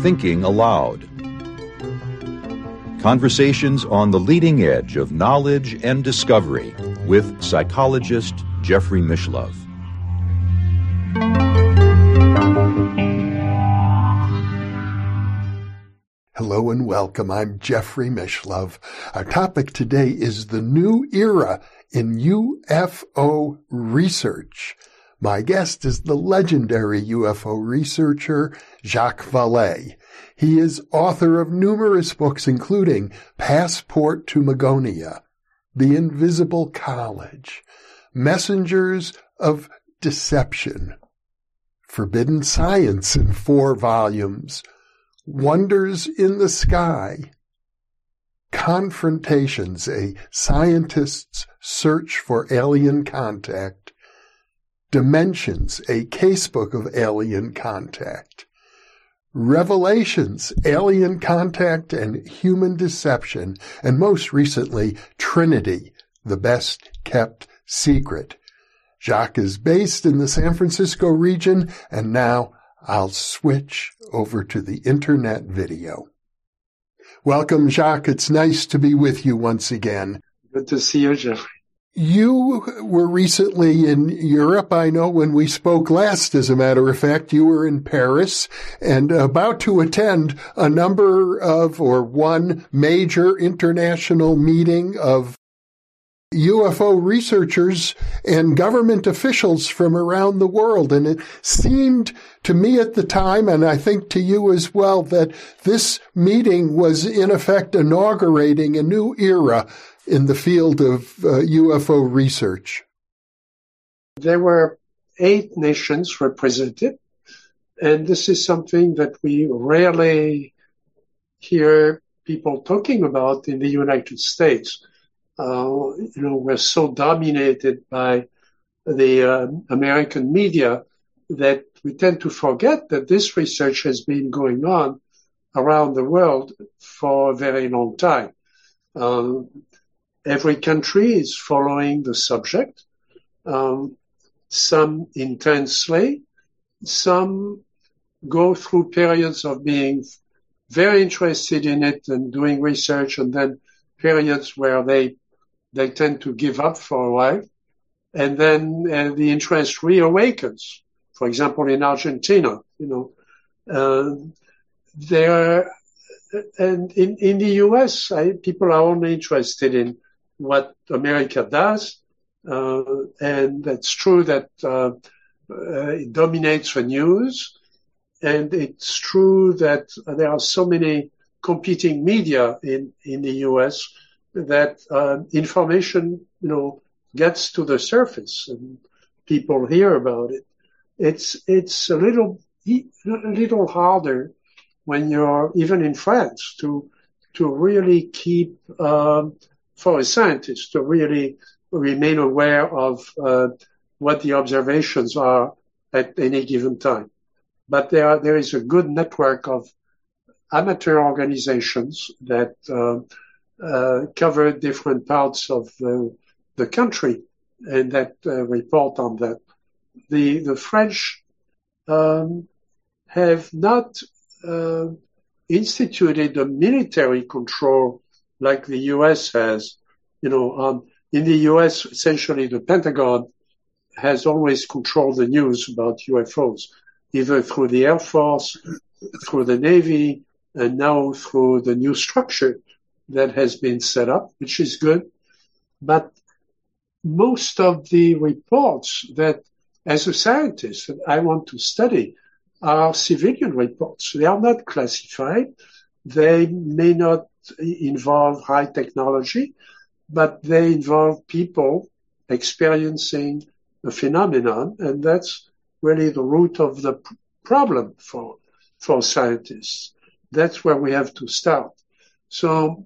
Thinking Aloud. Conversations on the leading edge of knowledge and discovery with psychologist Jeffrey Mishlove. Hello and welcome. I'm Jeffrey Mishlove. Our topic today is the new era in UFO research. My guest is the legendary UFO researcher Jacques Vallée. He is author of numerous books, including Passport to Magonia, The Invisible College, Messengers of Deception, Forbidden Science in 4 volumes, Wonders in the Sky, Confrontations, A Scientist's Search for Alien Contact, Dimensions, A Casebook of Alien Contact, Revelations, Alien Contact and Human Deception, and most recently, Trinity, The Best Kept Secret. Jacques is based in the San Francisco region, and now I'll switch over to the internet video. Welcome, Jacques. It's nice to be with you once again. Good to see you, Jeffrey. You were recently in Europe. I know when we spoke last, as a matter of fact, you were in Paris and about to attend a number of, or one major international meeting of UFO researchers and government officials from around the world. And it seemed to me at the time, and I think to you as well, that this meeting was in effect inaugurating a new era in the field of UFO research. There were 8 nations represented, and this is something that we rarely hear people talking about in the United States. We're so dominated by the American media that we tend to forget that this research has been going on around the world for a very long time. Every country is following the subject, some intensely, some go through periods of being very interested in it and doing research, and then periods where they tend to give up for a while, and then the interest reawakens. For example, in Argentina, and in the U.S., people are only interested in what America does, and it's true that it dominates the news, and it's true that there are so many competing media in the U.S. that information, gets to the surface and people hear about it. It's a little harder when you're even in France to really keep, for a scientist, to really remain aware of what the observations are at any given time. But there is a good network of amateur organizations that cover different parts of the country and that report on that. The French have not instituted a military control like the U.S. has. In the U.S., essentially the Pentagon has always controlled the news about UFOs, either through the Air Force, through the Navy, and now through the new structure that has been set up, which is good. But most of the reports that, as a scientist, I want to study are civilian reports. They are not classified. They may not involve high technology, but they involve people experiencing a phenomenon, and that's really the root of the problem for scientists. That's where we have to start. So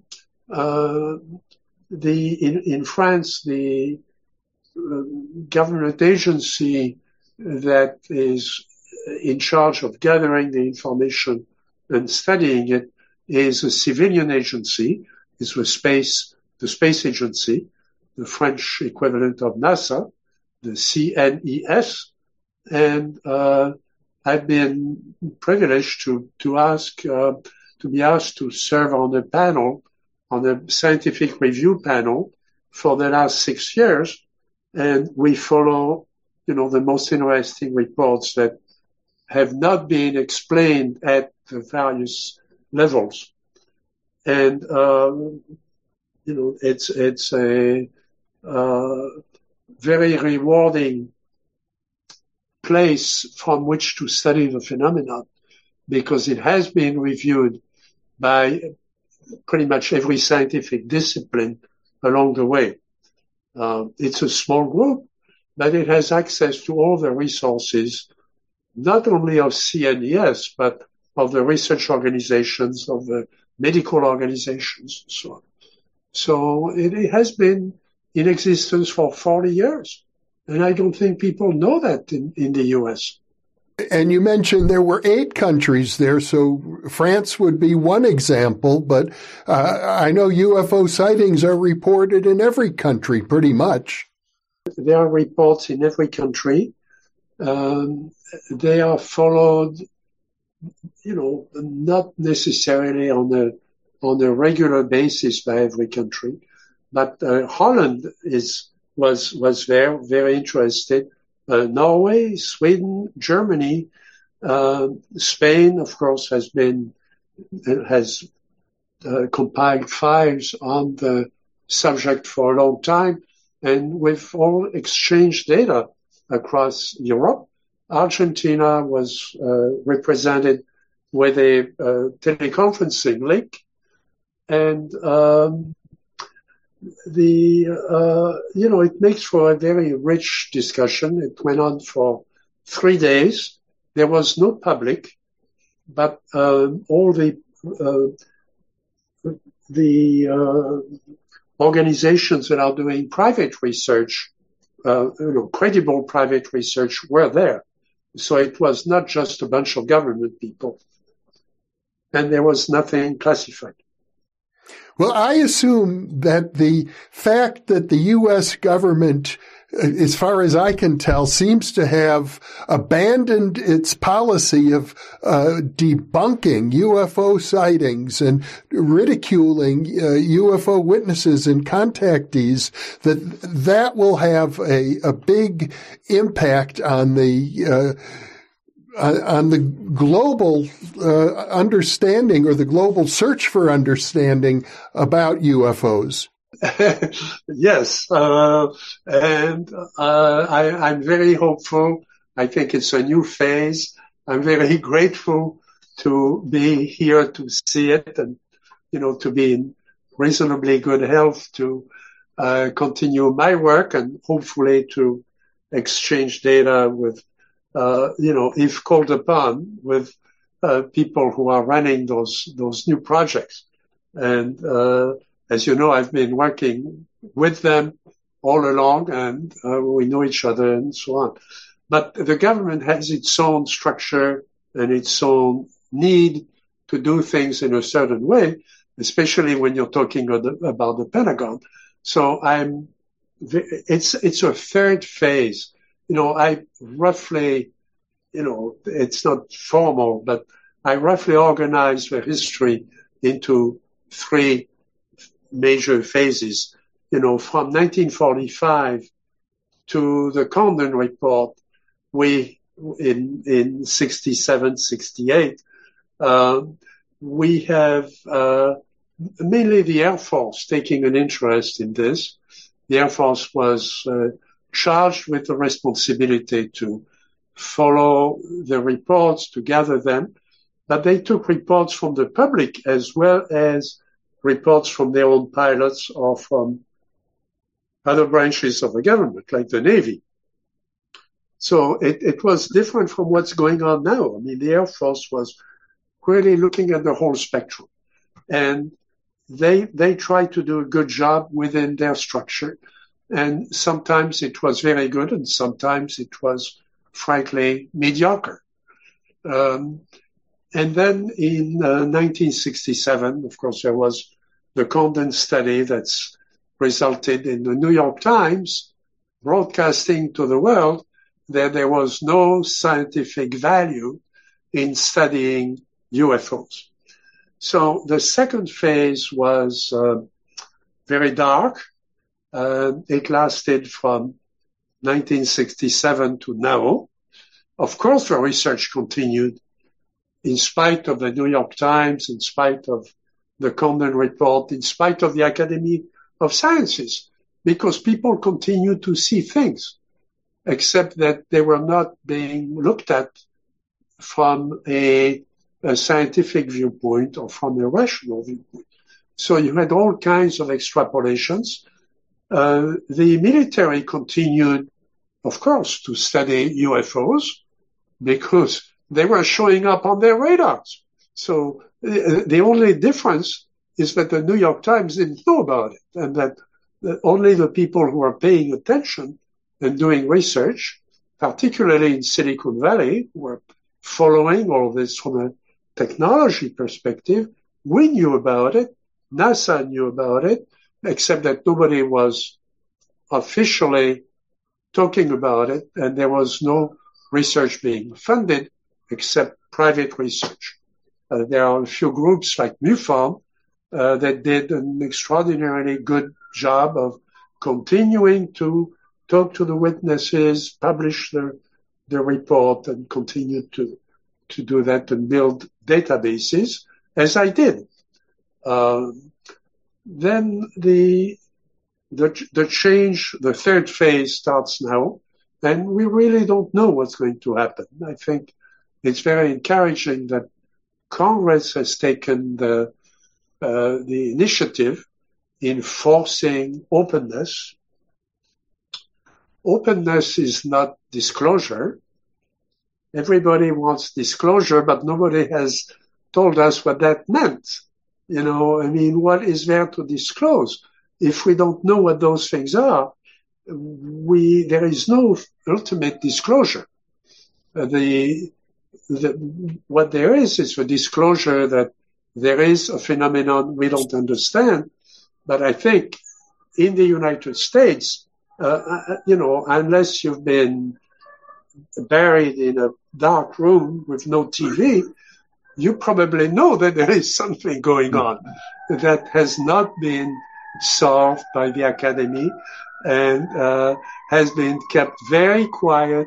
in France, the government agency that is in charge of gathering the information and studying it is a civilian agency. It's the Space Agency, the French equivalent of NASA, the CNES, and I've been privileged to be asked to serve on the panel, on the scientific review panel, for the last 6 years, and we follow, the most interesting reports that have not been explained at the various levels, and it's a very rewarding place from which to study the phenomenon, because it has been reviewed by pretty much every scientific discipline along the way. It's a small group, but it has access to all the resources, not only of CNES, but of the research organizations, of the medical organizations, and so on. So it has been in existence for 40 years. And I don't think people know that in the U.S. And you mentioned there were 8 countries there, so France would be one example. But I know UFO sightings are reported in every country, pretty much. There are reports in every country. They are followed, not necessarily on a regular basis by every country. But Holland was there, very interested. Norway, Sweden, Germany, Spain, of course, has compiled files on the subject for a long time, and we've all exchanged data across Europe. Argentina was represented with a teleconferencing link, and it makes for a very rich discussion. It went on for 3 days. There was no public, but all the organizations that are doing private research, credible private research, were there. So it was not just a bunch of government people, and there was nothing classified. Well, I assume that the fact that the U.S. government, as far as I can tell, seems to have abandoned its policy of debunking UFO sightings and ridiculing UFO witnesses and contactees, that will have a big impact on the global understanding, or the global search for understanding about UFOs. Yes. I'm very hopeful. I think it's a new phase. I'm very grateful to be here to see it and, to be in reasonably good health to continue my work and hopefully to exchange data with if called upon, with people who are running those new projects. And as you know, I've been working with them all along, and we know each other and so on. But the government has its own structure and its own need to do things in a certain way, especially when you're talking about the Pentagon. So it's a third phase. I roughly, it's not formal, but I roughly organize the history into 3 major phases, from 1945 to the Condon Report. We, in 67, 68, we have mainly the Air Force taking an interest in this. The Air Force was charged with the responsibility to follow the reports, to gather them, but they took reports from the public as well as reports from their own pilots or from other branches of the government, like the Navy. So it was different from what's going on now. I mean, the Air Force was really looking at the whole spectrum, and they tried to do a good job within their structure. And sometimes it was very good, and sometimes it was, frankly, mediocre. And then in 1967, of course, there was the Condon study that's resulted in the New York Times broadcasting to the world that there was no scientific value in studying UFOs. So the second phase was very dark. It lasted from 1967 to now. Of course, the research continued in spite of the New York Times, in spite of the Condon Report, in spite of the Academy of Sciences, because people continued to see things, except that they were not being looked at from a scientific viewpoint or from a rational viewpoint. So you had all kinds of extrapolations. The military continued, of course, to study UFOs because they were showing up on their radars. So the only difference is that the New York Times didn't know about it, and that only the people who were paying attention and doing research, particularly in Silicon Valley, were following all this from a technology perspective. We knew about it. NASA knew about it, except that nobody was officially talking about it, and there was no research being funded except private research. There are a few groups like MUFON that did an extraordinarily good job of continuing to talk to the witnesses, publish the report, and continue to do that and build databases, as I did. Then the change, the third phase starts now, and we really don't know what's going to happen. I think it's very encouraging that Congress has taken the initiative in forcing openness. Openness is not disclosure. Everybody wants disclosure, but nobody has told us what that meant. You know, I mean, what is there to disclose? If we don't know what those things are, there is no ultimate disclosure. What there is the disclosure that there is a phenomenon we don't understand. But I think in the United States, unless you've been buried in a dark room with no TV, you probably know that there is something going on that has not been solved by the academy and has been kept very quiet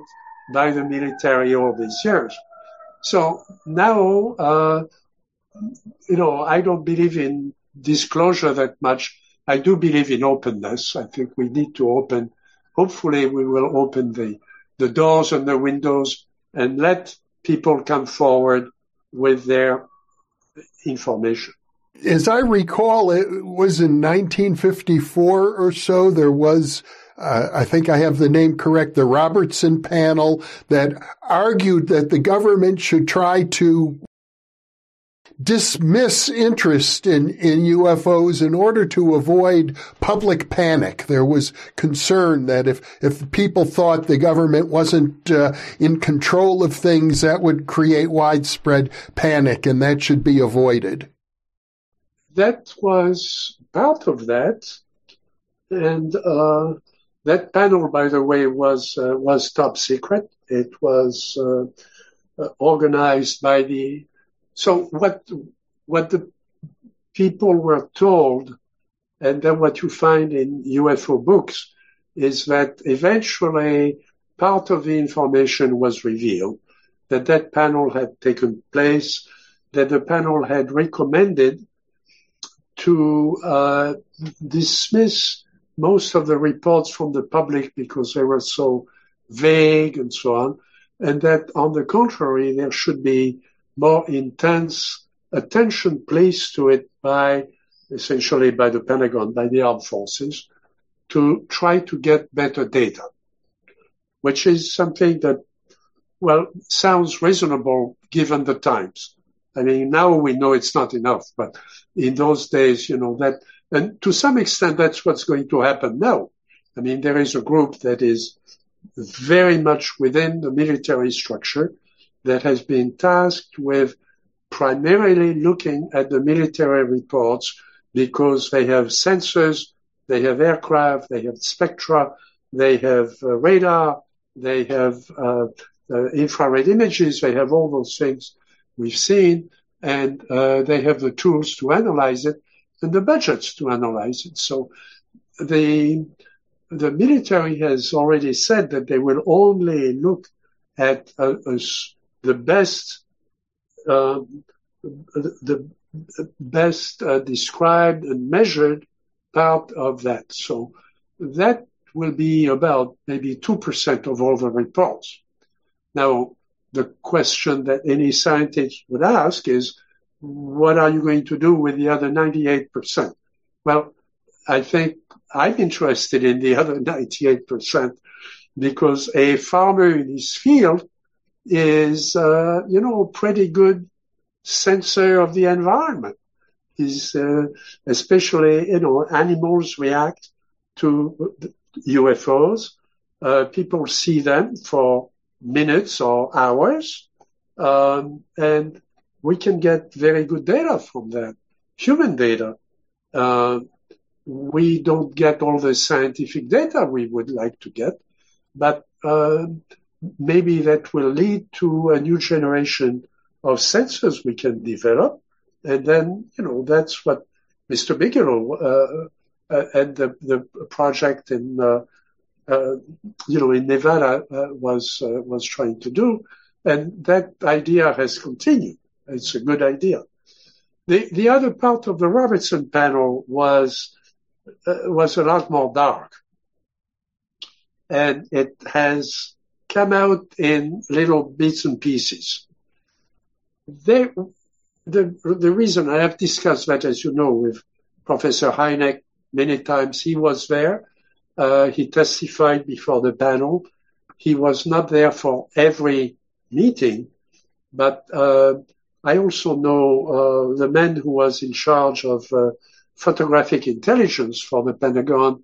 by the military all these years. So now, I don't believe in disclosure that much. I do believe in openness. I think we need to open. Hopefully we will open the doors and the windows and let people come forward with their information. As I recall, it was in 1954 or so, there was, I think I have the name correct, the Robertson panel that argued that the government should try to dismiss interest in UFOs in order to avoid public panic. There was concern that if people thought the government wasn't in control of things, that would create widespread panic, and that should be avoided. That was part of that, and that panel, by the way, was top secret. It was organized by the... So what the people were told, and then what you find in UFO books, is that eventually part of the information was revealed, that panel had taken place, that the panel had recommended to dismiss most of the reports from the public because they were so vague and so on, and that, on the contrary, there should be more intense attention placed to it essentially by the Pentagon, by the armed forces, to try to get better data, which is something that, well, sounds reasonable given the times. I mean, now we know it's not enough, but in those days, that, and to some extent, that's what's going to happen now. I mean, there is a group that is very much within the military structure that has been tasked with primarily looking at the military reports because they have sensors, they have aircraft, they have spectra, they have radar, They have the infrared images. They have all those things we've seen. And they have the tools to analyze it and the budgets to analyze it. So the military has already said that they will only look at the best described and measured part of that. So that will be about maybe 2% of all the reports. Now, the question that any scientist would ask is, what are you going to do with the other 98%? Well, I think I'm interested in the other 98% because a farmer in his field is, a pretty good sensor of the environment. He's, especially, animals react to UFOs. People see them for minutes or hours, and we can get very good data from that, human data. We don't get all the scientific data we would like to get, but maybe that will lead to a new generation of sensors we can develop. And then, that's what Mr. Bigelow and the project in Nevada was trying to do, and that idea has continued. It's a good idea. The other part of the Robertson panel was a lot more dark, and it has come out in little bits and pieces. The reason I have discussed that, as you know, with Professor Hynek many times. He was there. He testified before the panel. He was not there for every meeting, but I also know the man who was in charge of photographic intelligence for the Pentagon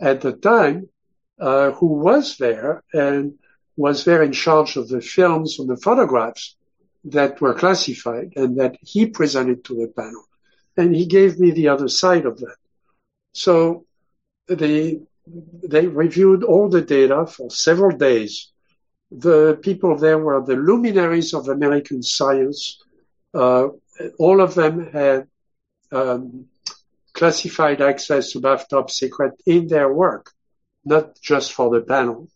at the time, who was there and was there in charge of the films and the photographs that were classified and that he presented to the panel. And he gave me the other side of that. So they reviewed all the data for several days. The people there were the luminaries of American science. All of them had classified access to bathtub secret in their work, not just for the panel.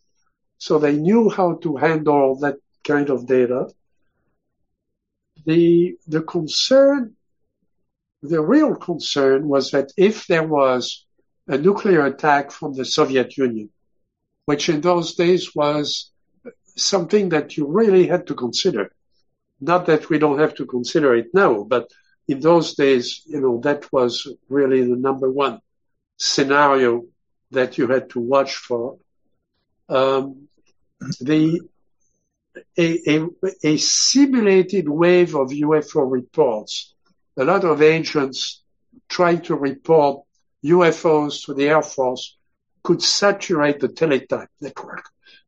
So they knew how to handle that kind of data. The concern, the real concern, was that if there was a nuclear attack from the Soviet Union, which in those days was something that you really had to consider. Not that we don't have to consider it now, but in those days, that was really the number one scenario that you had to watch for. A simulated wave of UFO reports. A lot of agents trying to report UFOs to the Air Force could saturate the teletype network.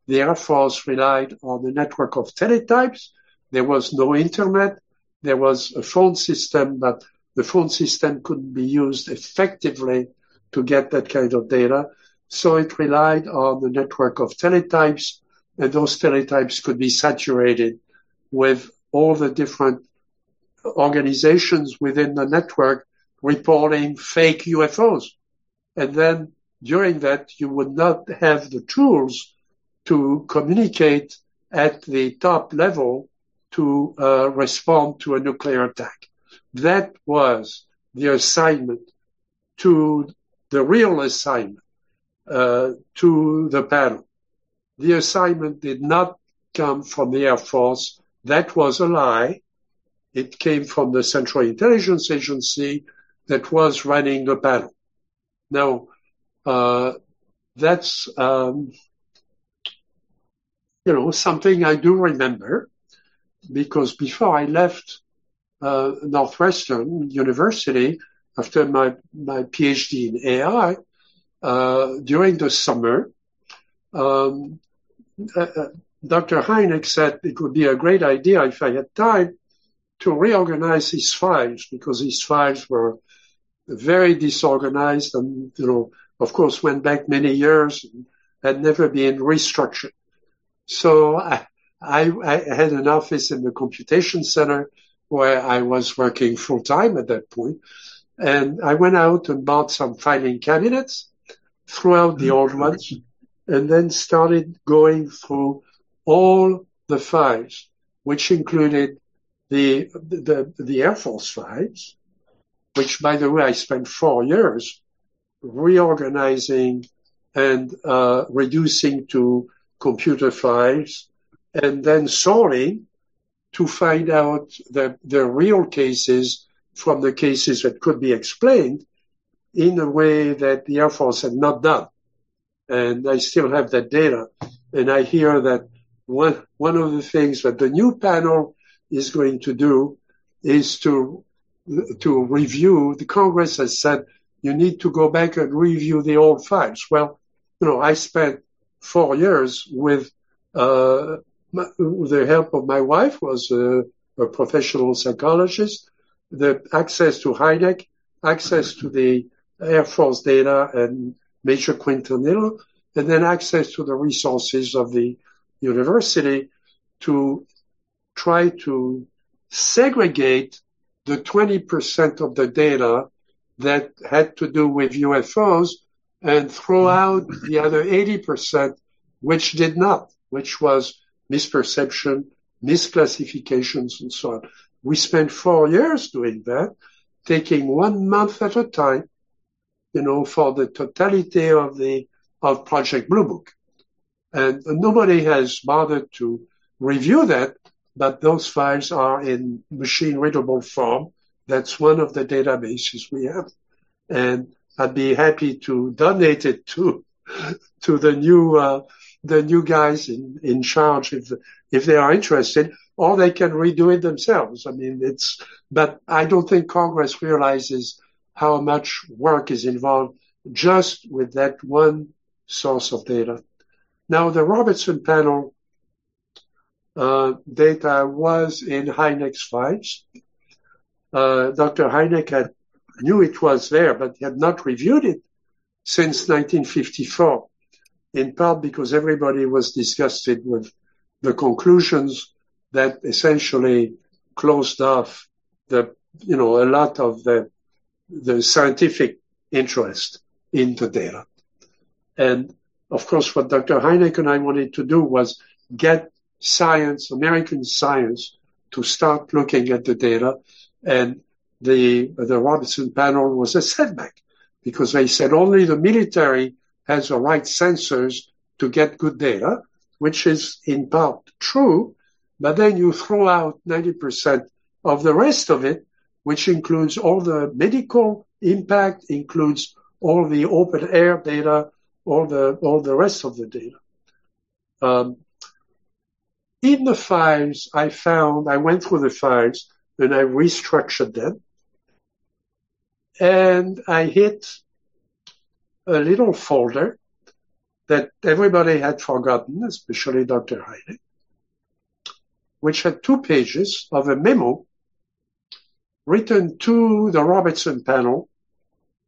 The Air Force relied on the network of teletypes. There was no internet. There was a phone system, but the phone system couldn't be used effectively to get that kind of data. So it relied on the network of teletypes, and those teletypes could be saturated with all the different organizations within the network reporting fake UFOs. And then during that, you would not have the tools to communicate at the top level to respond to a nuclear attack. That was the assignment to the panel. The assignment did not come from the Air Force. That was a lie. It came from the Central Intelligence Agency that was running the panel. Now, that's, something I do remember, because before I left Northwestern University, after my PhD in AI, during the summer, Dr. Hynek said it would be a great idea if I had time to reorganize his files, because his files were very disorganized and, of course, went back many years and had never been restructured. So I had an office in the computation center where I was working full-time at that point. And I went out and bought some filing cabinets, threw out the old ones, and then started going through all the files, which included the Air Force files, which, by the way, I spent 4 years reorganizing and reducing to computer files, and then sorting to find out the real cases from the cases that could be explained in a way that the Air Force had not done. And I still have that data. And I hear that one of the things that the new panel is going to do is to review. The Congress has said, you need to go back and review the old files. Well, you know, I spent 4 years with the help of my wife, was a professional psychologist, the access to Hynek, access to the Air Force data and Major Quintanilla, and then access to the resources of the university to try to segregate the 20% of the data that had to do with UFOs and throw out the other 80%, which did not, which was misperception, misclassifications, and so on. We spent 4 years doing that, taking 1 month at a time, you know, for the totality of Project Blue Book. And nobody has bothered to review that, but those files are in machine-readable form. That's one of the databases we have. And I'd be happy to donate it to the new guys in charge if they are interested, or they can redo it themselves. I mean, but I don't think Congress realizes how much work is involved just with that one source of data. Now, the Robertson panel data was in Hynek's files. Dr. Hynek knew it was there, but he had not reviewed it since 1954, in part because everybody was disgusted with the conclusions that essentially closed off a lot of the scientific interest in the data. And of course, what Dr. Hynek and I wanted to do was get science, American science, to start looking at the data. And the Robertson panel was a setback because they said only the military has the right sensors to get good data, which is in part true, but then you throw out 90% of the rest of it, which includes all the medical impact, includes all the open air data, all the rest of the data. In the files, I went through the files and I restructured them. And I hit a little folder that everybody had forgotten, especially Dr. Hynek, which had 2 pages of a memo written to the Robertson panel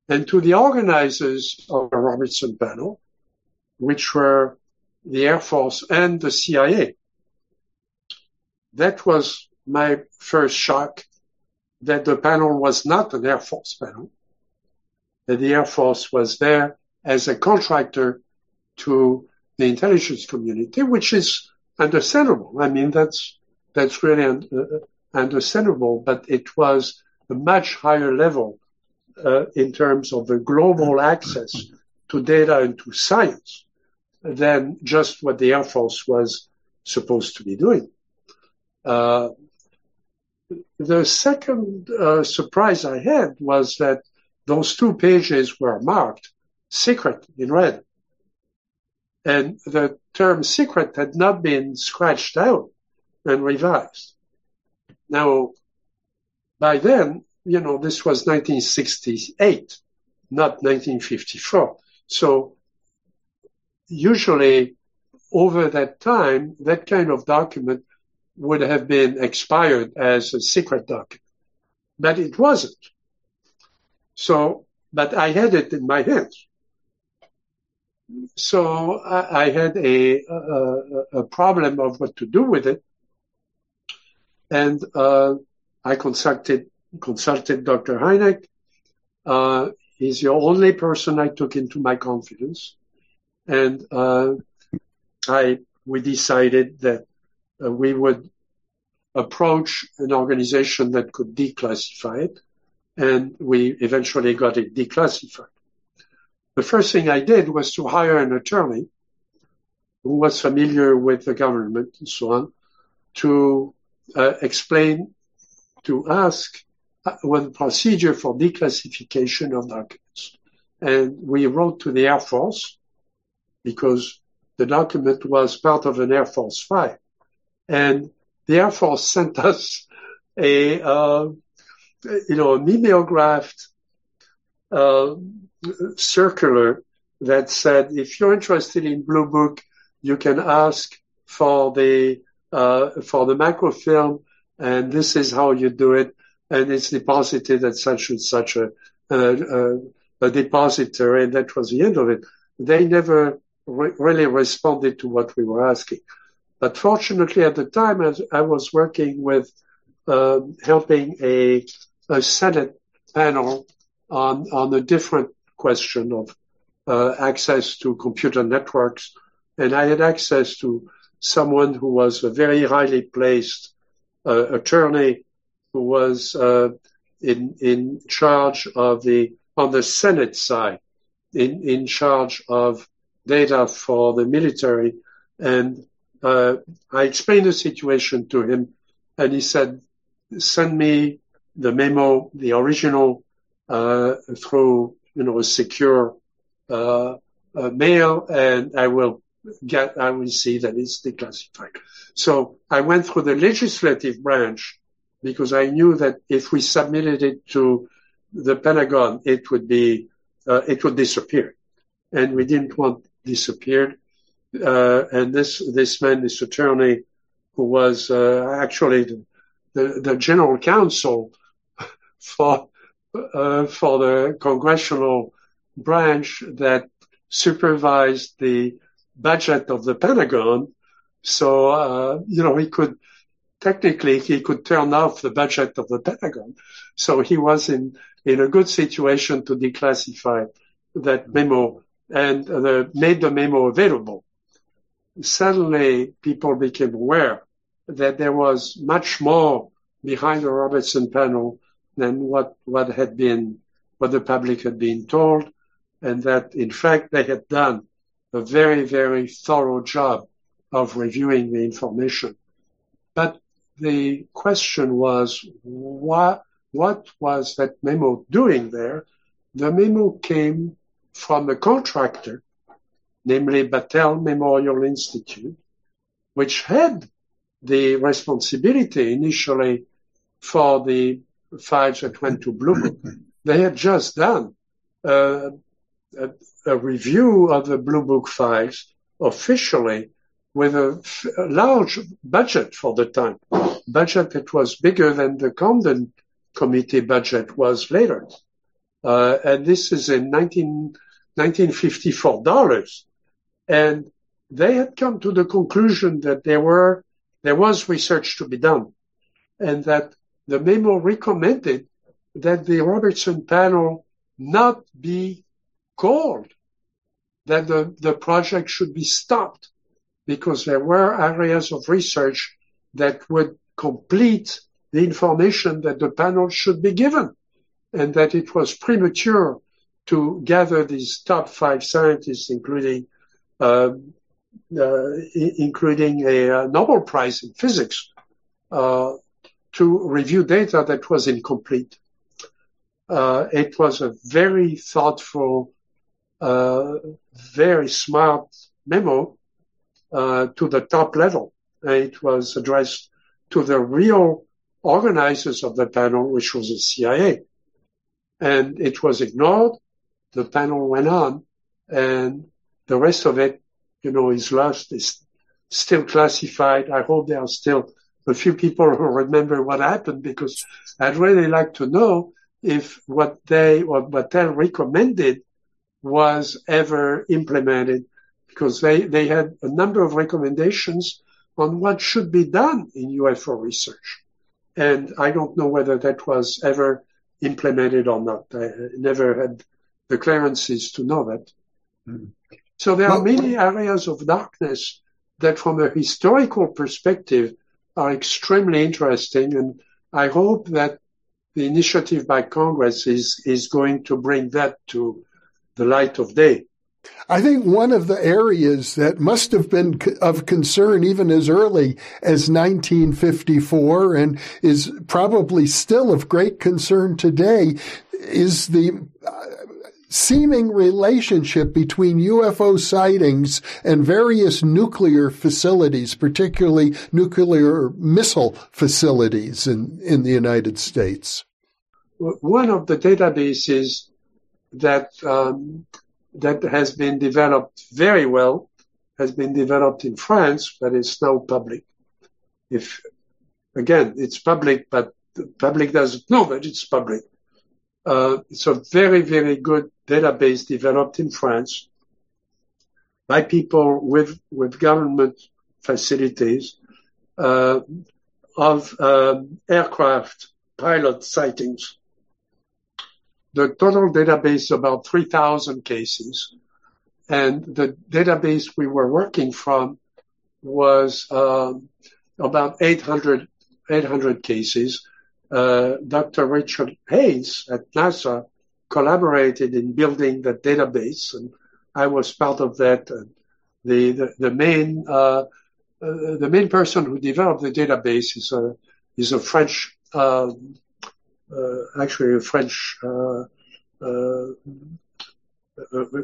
and to the organizers of the Robertson panel, which were the Air Force and the CIA. That was my first shock, that the panel was not an Air Force panel, that the Air Force was there as a contractor to the intelligence community, which is understandable. I mean, that's really understandable, but it was a much higher level in terms of the global access to data and to science than just what the Air Force was supposed to be doing. The second surprise I had was that those 2 pages were marked secret in red. And the term secret had not been scratched out and revised. Now, by then, you know, this was 1968, not 1954. So usually over that time, that kind of document would have been expired as a secret document. But it wasn't. So, but I had it in my hands. So I had a problem of what to do with it, and I consulted Dr. Hynek. He's the only person I took into my confidence, and we decided that we would approach an organization that could declassify it, and we eventually got it declassified. The first thing I did was to hire an attorney who was familiar with the government and so on to explain to ask the procedure for declassification of documents. And we wrote to the Air Force because the document was part of an Air Force file. And the Air Force sent us a mimeographed circular that said, if you're interested in Blue Book, you can ask for the microfilm, and this is how you do it, and it's deposited at such and such a depository, and that was the end of it. They never really responded to what we were asking. But fortunately, at the time, I was working with helping a Senate panel on a different question of access to computer networks, and I had access to someone who was a very highly placed attorney who was in charge of on the Senate side, in charge of data for the military, and I explained the situation to him, and he said, send me the memo, the original, through a secure mail, and I will see that it's declassified. So I went through the legislative branch because I knew that if we submitted it to the Pentagon, it would disappear, and we didn't want disappeared. And this man, this attorney, who was actually the general counsel for the congressional branch that supervised the budget of the Pentagon, so he could turn off the budget of the Pentagon. So he was in a good situation to declassify that memo and made the memo available. Suddenly, people became aware that there was much more behind the Robertson panel than what the public had been told, and that, in fact, they had done a very, very thorough job of reviewing the information. But the question was, what was that memo doing there? The memo came from a contractor, namely Battelle Memorial Institute, which had the responsibility initially for the files that went to Blue Book. They had just done a review of the Blue Book files officially with a large budget for the time, budget that was bigger than the Condon Committee budget was later. And this is in 1954 dollars. And they had come to the conclusion that there was research to be done, and that the memo recommended that the Robertson panel not be called, that the project should be stopped, because there were areas of research that would complete the information that the panel should be given, and that it was premature to gather these top 5 scientists, including a Nobel Prize in physics, to review data that was incomplete. It was a very thoughtful, very smart memo to the top level. It was addressed to the real organizers of the panel, which was the CIA. And it was ignored. The panel went on, and the rest of it, is lost, is still classified. I hope there are still a few people who remember what happened, because I'd really like to know if what Battelle recommended was ever implemented, because they had a number of recommendations on what should be done in UFO research. And I don't know whether that was ever implemented or not. I never had the clearances to know that. Mm-hmm. So there are many areas of darkness that from a historical perspective are extremely interesting. And I hope that the initiative by Congress is going to bring that to the light of day. I think one of the areas that must have been of concern even as early as 1954 and is probably still of great concern today is the seeming relationship between UFO sightings and various nuclear facilities, particularly nuclear missile facilities in the United States. One of the databases that has been developed very well, has been developed in France, but it's now public. If, again, it's public, but the public doesn't know that it's public. It's a very, very good database developed in France by people with government facilities of aircraft pilot sightings. The total database, about 3,000 cases. And the database we were working from was about 800 cases. Dr. Richard Hayes at NASA collaborated in building that database, and I was part of that. And the main person who developed the database is a French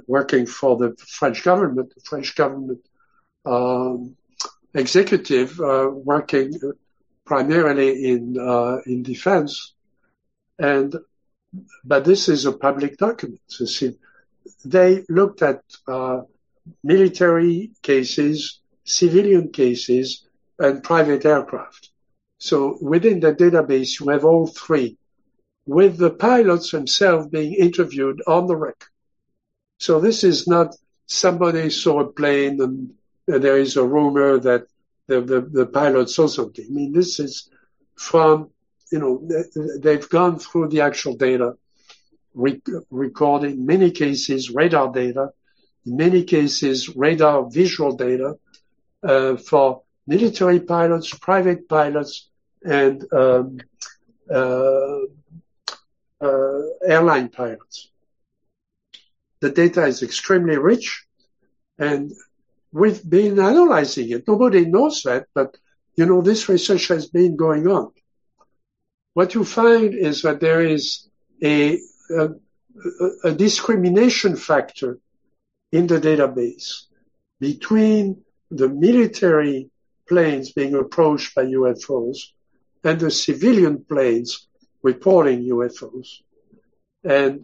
working for the French government, executive working primarily in defense, but this is a public document. They looked at military cases, civilian cases, and private aircraft. So within the database, you have all three, with the pilots themselves being interviewed on the record. So this is not somebody saw a plane and there is a rumor that the pilot saw something. I mean, this is from, they've gone through the actual data, recording, in many cases, radar data, in many cases, radar visual data for military pilots, private pilots, and airline pilots. The data is extremely rich, and we've been analyzing it. Nobody knows that, but, this research has been going on. What you find is that there is a discrimination factor in the database between the military planes being approached by UFOs and the civilian planes reporting UFOs. And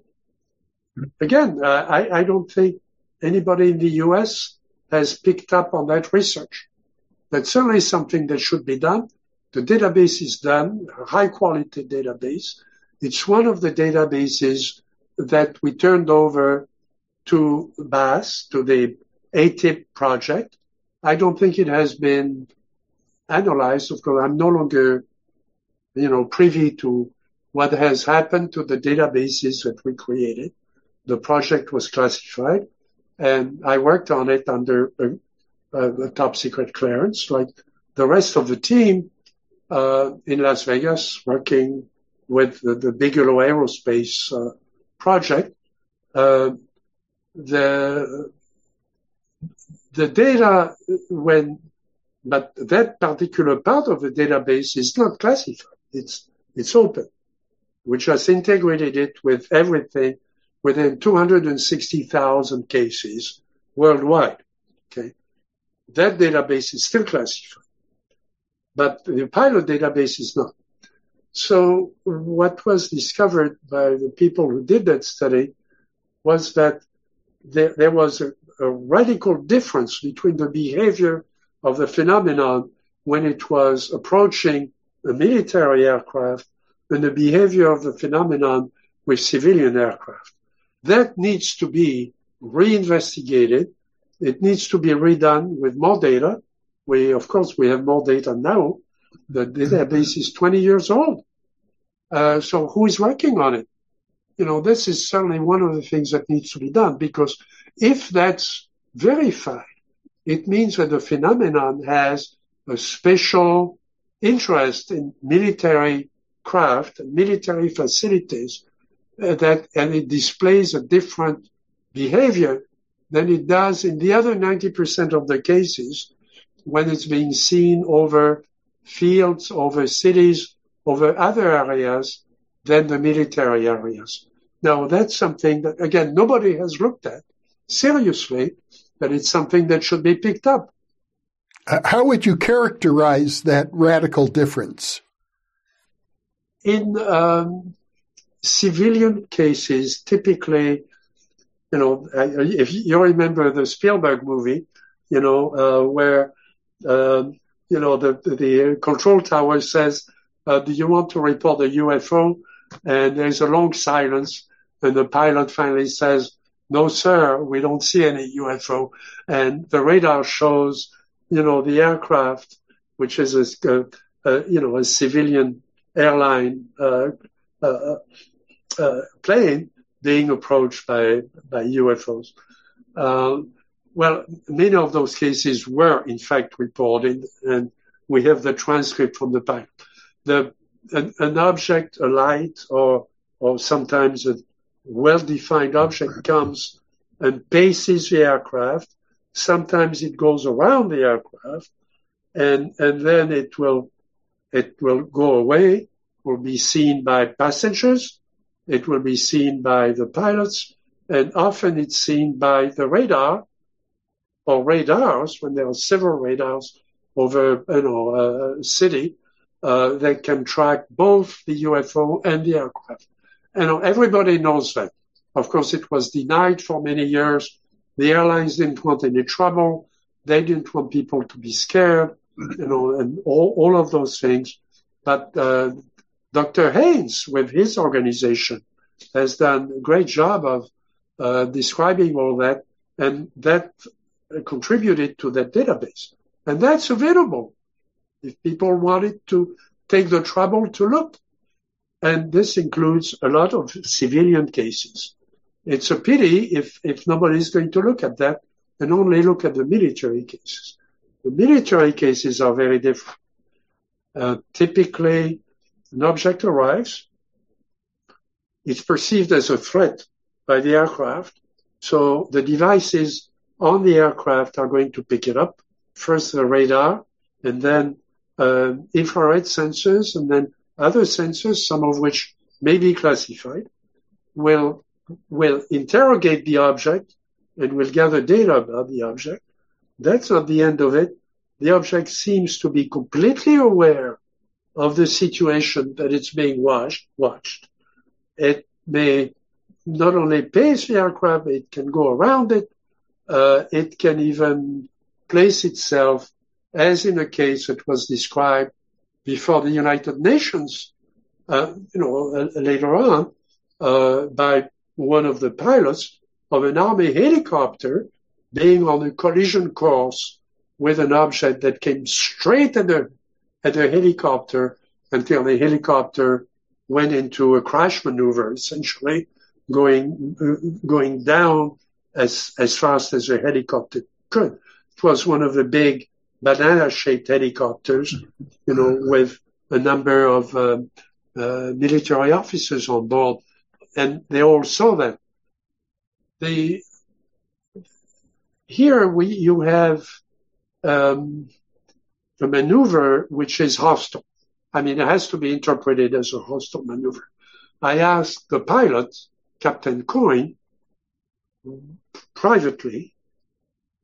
again, I don't think anybody in the U.S. has picked up on that research. That's certainly something that should be done. The database is done, a high-quality database. It's one of the databases that we turned over to BAASS, to the AATIP project. I don't think it has been analyzed. Of course, I'm no longer, privy to what has happened to the databases that we created. The project was classified, and I worked on it under a top-secret clearance, like the rest of the team in Las Vegas, working with the Bigelow Aerospace project. The data, but that particular part of the database is not classified. It's open. We just integrated it with everything within 260,000 cases worldwide. Okay, that database is still classified, but the pilot database is not. So what was discovered by the people who did that study was that there was a radical difference between the behavior of the phenomenon when it was approaching a military aircraft and the behavior of the phenomenon with civilian aircraft. That needs to be reinvestigated. It needs to be redone with more data. Of course, we have more data now. The database is 20 years old. So who is working on it? You know, this is certainly one of the things that needs to be done, because if that's verified, it means that the phenomenon has a special interest in military craft, military facilities, and it displays a different behavior than it does in the other 90% of the cases when it's being seen over fields, over cities, over other areas than the military areas. Now, that's something that, again, nobody has looked at seriously, but it's something that should be picked up. How would you characterize that radical difference? In civilian cases, typically, you know, if you remember the Spielberg movie, you know, where, you know, the control tower says, do you want to report a UFO? And there's a long silence, and the pilot finally says, no, sir, we don't see any UFO. And the radar shows, you know, the aircraft, which is, you know, a civilian airline plane being approached by UFOs. Well, many of those cases were, in fact, reported, and we have the transcript from the pilot. An object, a light, or sometimes a well-defined object comes and paces the aircraft. Sometimes it goes around the aircraft, and then it will go away, will be seen by passengers, it will be seen by the pilots, and often it's seen by the radar or radars, when there are several radars over, you know, a city, that can track both the UFO and the aircraft. And everybody knows that. Of course, it was denied for many years. The airlines didn't want any trouble. They didn't want people to be scared, you know, and all of those things. But Dr. Hayes, with his organization, has done a great job of describing all that, and that contributed to that database. And that's available if people wanted to take the trouble to look. And this includes a lot of civilian cases. It's a pity if nobody's going to look at that and only look at the military cases. The military cases are very different. Typically, an object arrives. It's perceived as a threat by the aircraft. So the devices on the aircraft are going to pick it up. First the radar, and then infrared sensors, and then other sensors, some of which may be classified, will interrogate the object and will gather data about the object. That's not the end of it. The object seems to be completely aware of the situation that it's being watched. It may not only pace the aircraft, it can go around it. It can even place itself, as in a case that was described before the United Nations, you know, later on, by one of the pilots of an army helicopter being on a collision course with an object that came straight at the helicopter until the helicopter went into a crash maneuver, essentially going down as fast as a helicopter could. It was one of the big banana-shaped helicopters, you know, with a number of military officers on board, and they all saw that. Here you have a maneuver which is hostile. I mean, it has to be interpreted as a hostile maneuver. I asked the pilot, Captain Coyne, privately,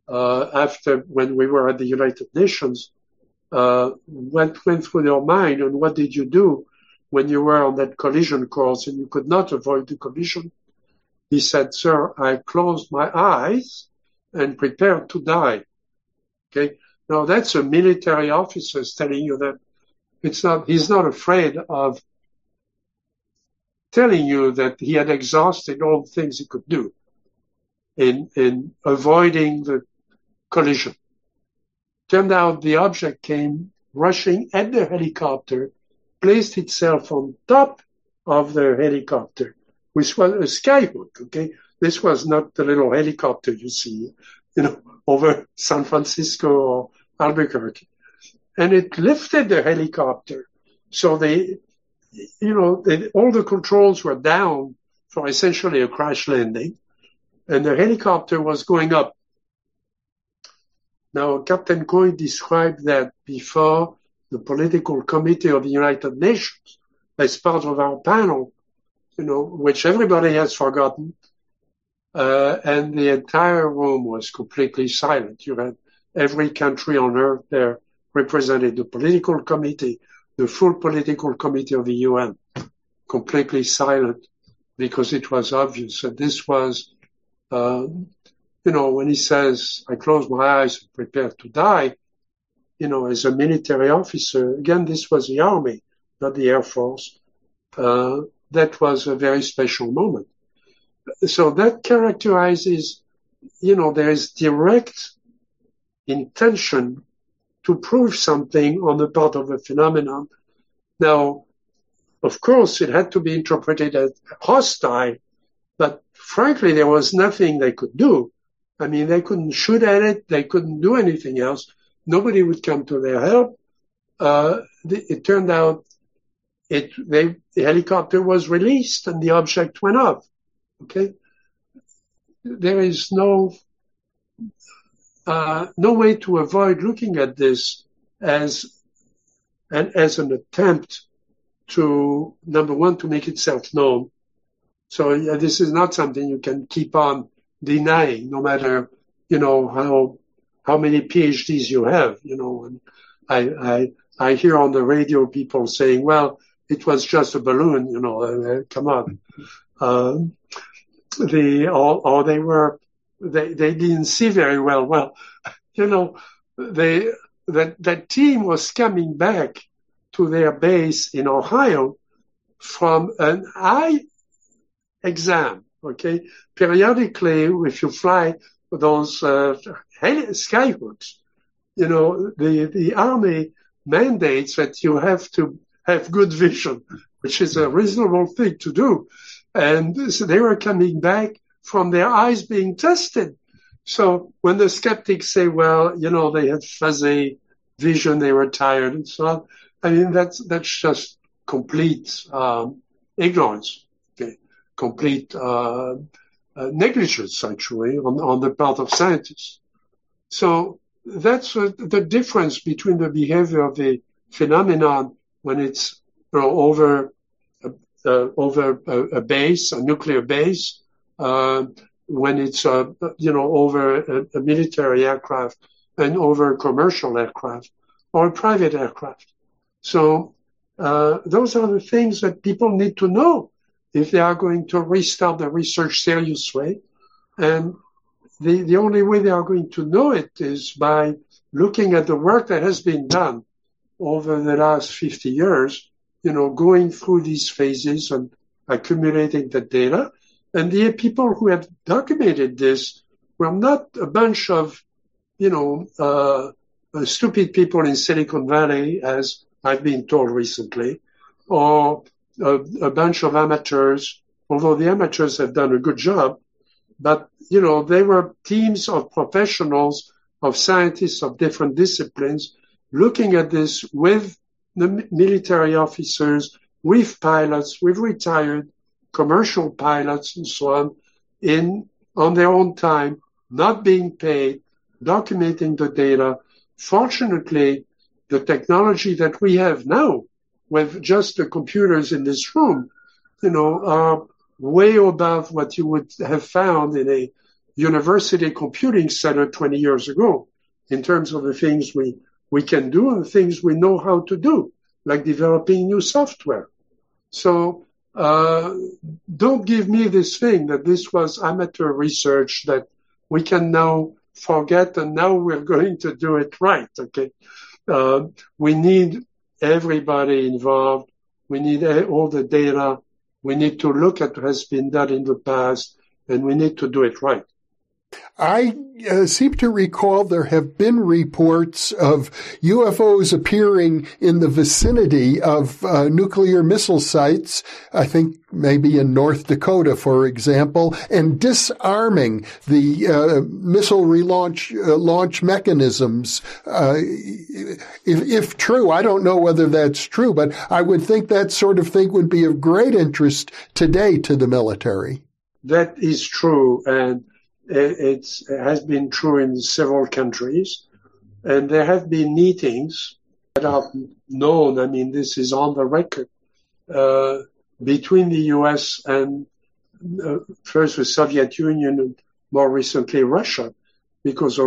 when we were at the United Nations, what went through your mind and what did you do when you were on that collision course and you could not avoid the collision? He said, sir, I closed my eyes and prepared to die. Okay. Now that's a military officer telling you that. He's not afraid of telling you that he had exhausted all the things he could do. in avoiding the collision. Turned out the object came rushing at the helicopter, placed itself on top of the helicopter, which was a skyhook, okay? This was not the little helicopter you see, you know, over San Francisco or Albuquerque. And it lifted the helicopter. So all the controls were down for essentially a crash landing, and the helicopter was going up. Now, Captain Coyne described that before the Political Committee of the United Nations as part of our panel, you know, which everybody has forgotten, and the entire room was completely silent. You had every country on earth there represented, the Political Committee, the full Political Committee of the UN, completely silent because it was obvious that this was, when he says, I close my eyes and prepare to die, you know, as a military officer, again, this was the Army, not the Air Force. That was a very special moment. So that characterizes, you know, there is direct intention to prove something on the part of a phenomenon. Now, of course, it had to be interpreted as hostile, but frankly, there was nothing they could do. I mean, they couldn't shoot at it. They couldn't do anything else. Nobody would come to their help. It turned out the helicopter was released and the object went off. Okay? There is no way to avoid looking at this as an attempt to, number one, to make itself known. So this is not something you can keep on denying, no matter, you know, how many PhDs you have, you know. And I hear on the radio people saying, well, it was just a balloon, you know, come on. They didn't see very well. Well, you know, that team was coming back to their base in Ohio from an eye exam, okay? Periodically, if you fly those skyhooks, you know, the Army mandates that you have to have good vision, which is a reasonable thing to do. And so they were coming back from their eyes being tested. So when the skeptics say, well, you know, they had fuzzy vision, they were tired and so on, I mean, that's just complete ignorance, okay? Complete negligence, actually, on the part of scientists. So that's the difference between the behavior of the phenomenon when it's, you know, over a base, a nuclear base, when it's, over a military aircraft and over a commercial aircraft or a private aircraft. So those are the things that people need to know if they are going to restart the research seriously. And the only way they are going to know it is by looking at the work that has been done over the last 50 years, you know, going through these phases and accumulating the data. And the people who have documented this were not a bunch of, you know, stupid people in Silicon Valley, as I've been told recently, or a bunch of amateurs, although the amateurs have done a good job. But, you know, they were teams of professionals, of scientists of different disciplines, looking at this with the military officers, with pilots, with retired commercial pilots and so on, on their own time, not being paid, documenting the data. Fortunately, the technology that we have now, with just the computers in this room, you know, are way above what you would have found in a university computing center 20 years ago, in terms of the things we can do and the things we know how to do, like developing new software. So, don't give me this thing that this was amateur research that we can now forget and now we're going to do it right, okay? We need everybody involved. We need all the data. We need to look at what has been done in the past, and we need to do it right. I seem to recall there have been reports of UFOs appearing in the vicinity of nuclear missile sites, I think maybe in North Dakota, for example, and disarming the missile relaunch launch mechanisms. If true, I don't know whether that's true, but I would think that sort of thing would be of great interest today to the military. That is true, and it has been true in several countries, and there have been meetings that are known, I mean, this is on the record, between the U.S. and first the Soviet Union and more recently Russia, because the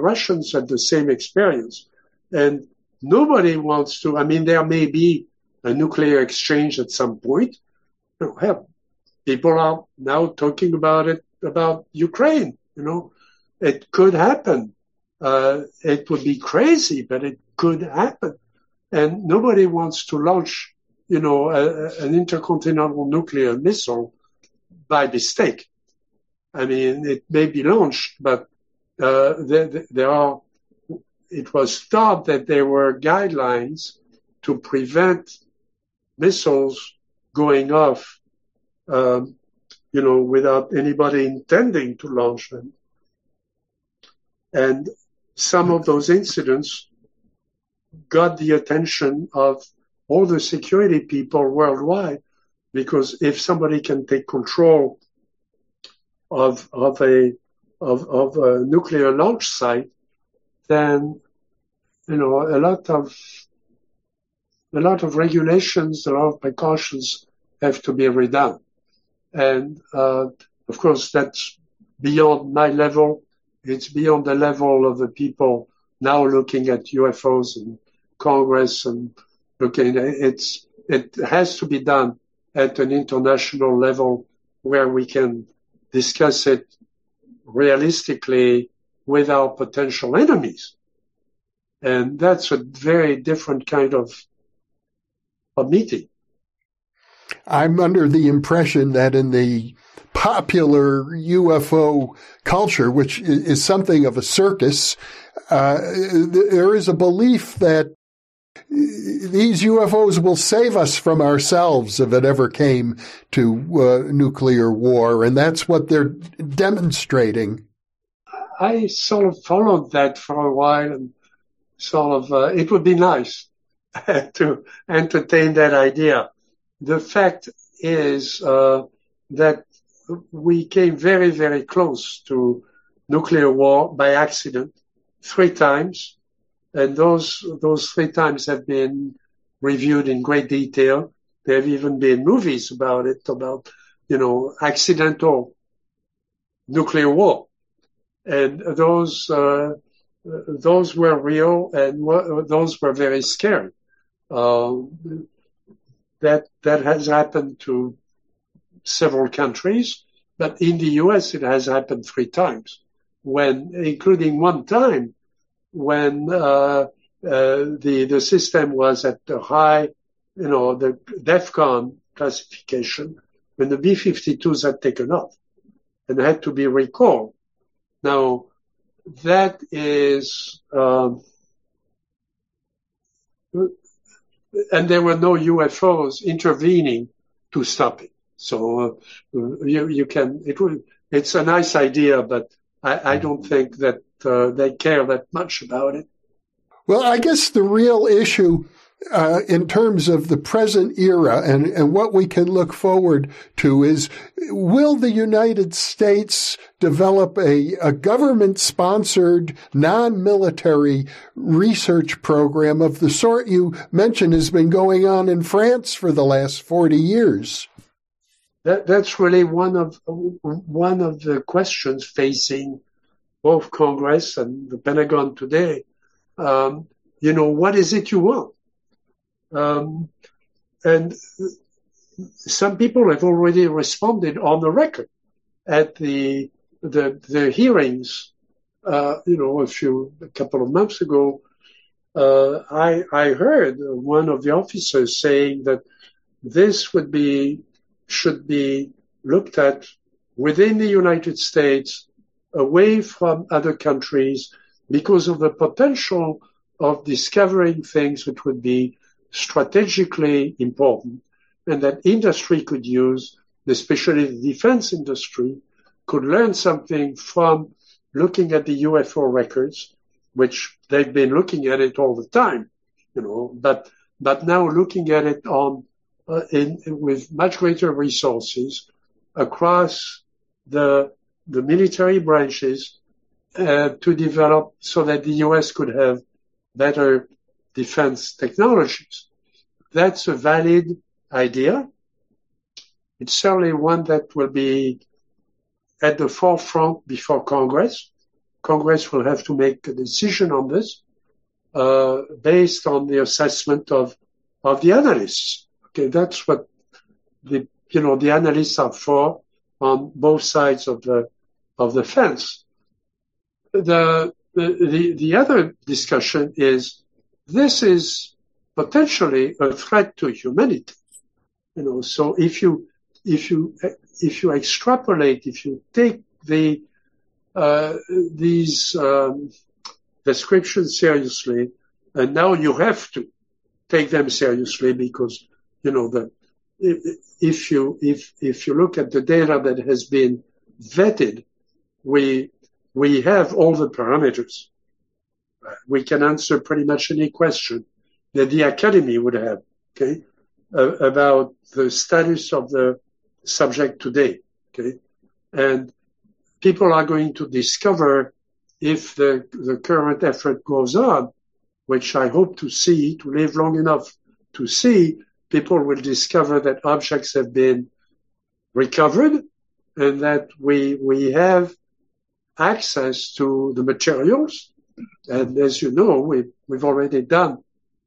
Russians had the same experience. And nobody wants to, I mean, there may be a nuclear exchange at some point. Well, people are now talking about it, about Ukraine, you know. It could happen. It would be crazy, but it could happen. And nobody wants to launch, you know, an intercontinental nuclear missile by mistake. I mean, it may be launched, but there are, it was thought that there were guidelines to prevent missiles going off, you know, without anybody intending to launch them. And some of those incidents got the attention of all the security people worldwide, because if somebody can take control of a nuclear launch site, then, you know, a lot of regulations, a lot of precautions have to be redone. And, of course, that's beyond my level. It's beyond the level of the people now looking at UFOs and Congress and looking. It has to be done at an international level where we can discuss it realistically with our potential enemies. And that's a very different kind of meeting. I'm under the impression that in the popular UFO culture, which is something of a circus, there is a belief that these UFOs will save us from ourselves if it ever came to nuclear war, and that's what they're demonstrating. I sort of followed that for a while, and sort of it would be nice to entertain that idea. The fact is that we came very, very close to nuclear war by accident 3 times, and those 3 times have been reviewed in great detail. There have even been movies about it, about, you know, accidental nuclear war, and those were real, and those were very scary. That has happened to several countries, but in the U.S. it has happened 3 times, including 1 time when the system was at the high, you know, the DEFCON classification, when the B-52s had taken off and had to be recalled. Now, that is... and there were no UFOs intervening to stop it. So you can. It's a nice idea, but I don't think that they care that much about it. Well, I guess the real issue in terms of the present era and what we can look forward to is: will the United States develop a government-sponsored, non-military research program of the sort you mentioned has been going on in France for the last 40 years? That's really one of the questions facing both Congress and the Pentagon today. You know, what is it you want? And some people have already responded on the record at the hearings, you know, a couple of months ago. I heard one of the officers saying that this should be looked at within the United States away from other countries because of the potential of discovering things which would be strategically important and that industry could use, especially the defense industry, could learn something from looking at the UFO records, which they've been looking at it all the time, you know, but now looking at it on with much greater resources across the military branches to develop so that the U.S. could have better defense technologies. That's a valid idea. It's certainly one that will be at the forefront before Congress. Congress will have to make a decision on this based on the assessment of the analysts. Okay, that's what the analysts are for on both sides of the fence. The other discussion is this is potentially a threat to humanity. You know, so if you extrapolate, if you take these descriptions seriously, and now you have to take them seriously because if you look at the data that has been vetted, we have all the parameters. We can answer pretty much any question that the academy would have, okay, about the status of the subject today, okay, and people are going to discover if the current effort goes on, which I hope to live long enough to see. People will discover that objects have been recovered and that we have access to the materials. And as you know, we've already done